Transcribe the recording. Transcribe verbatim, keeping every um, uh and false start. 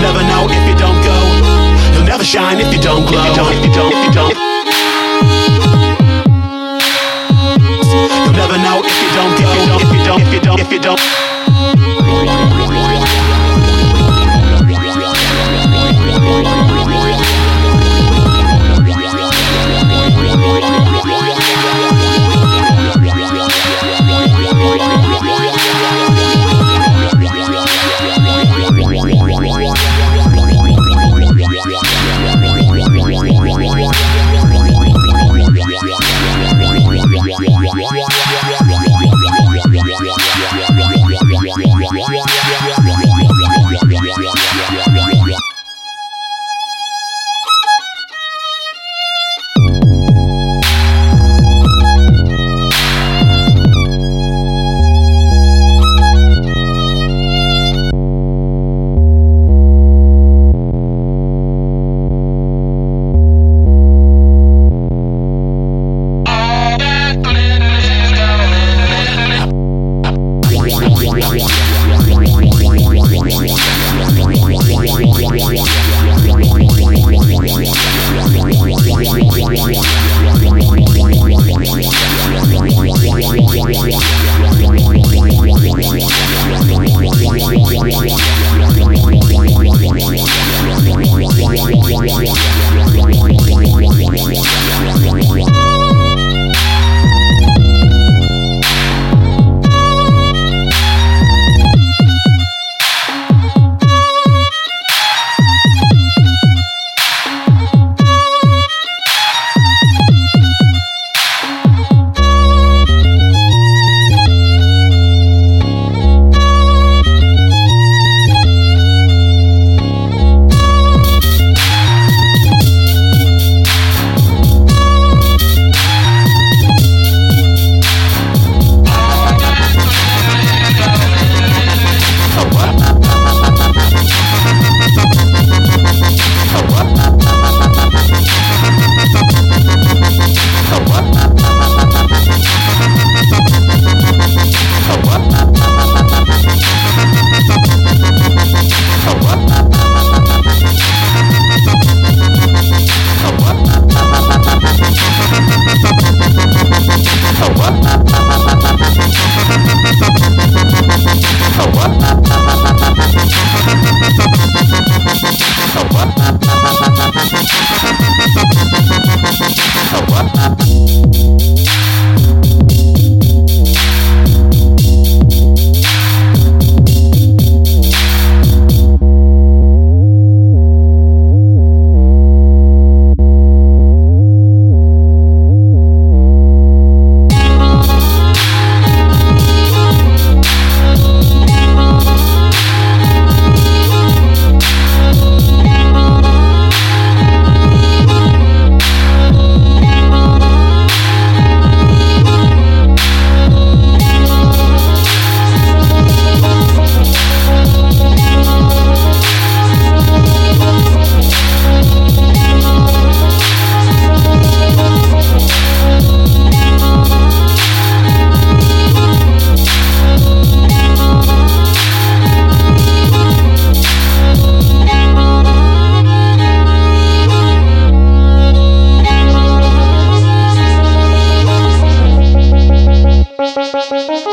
You'll never know if you don't go. You'll never shine if you don't glow. If you don't, if you don't, if you don't. You'll never know if you don't go. If you don't, if you don't, if you don't. Bye.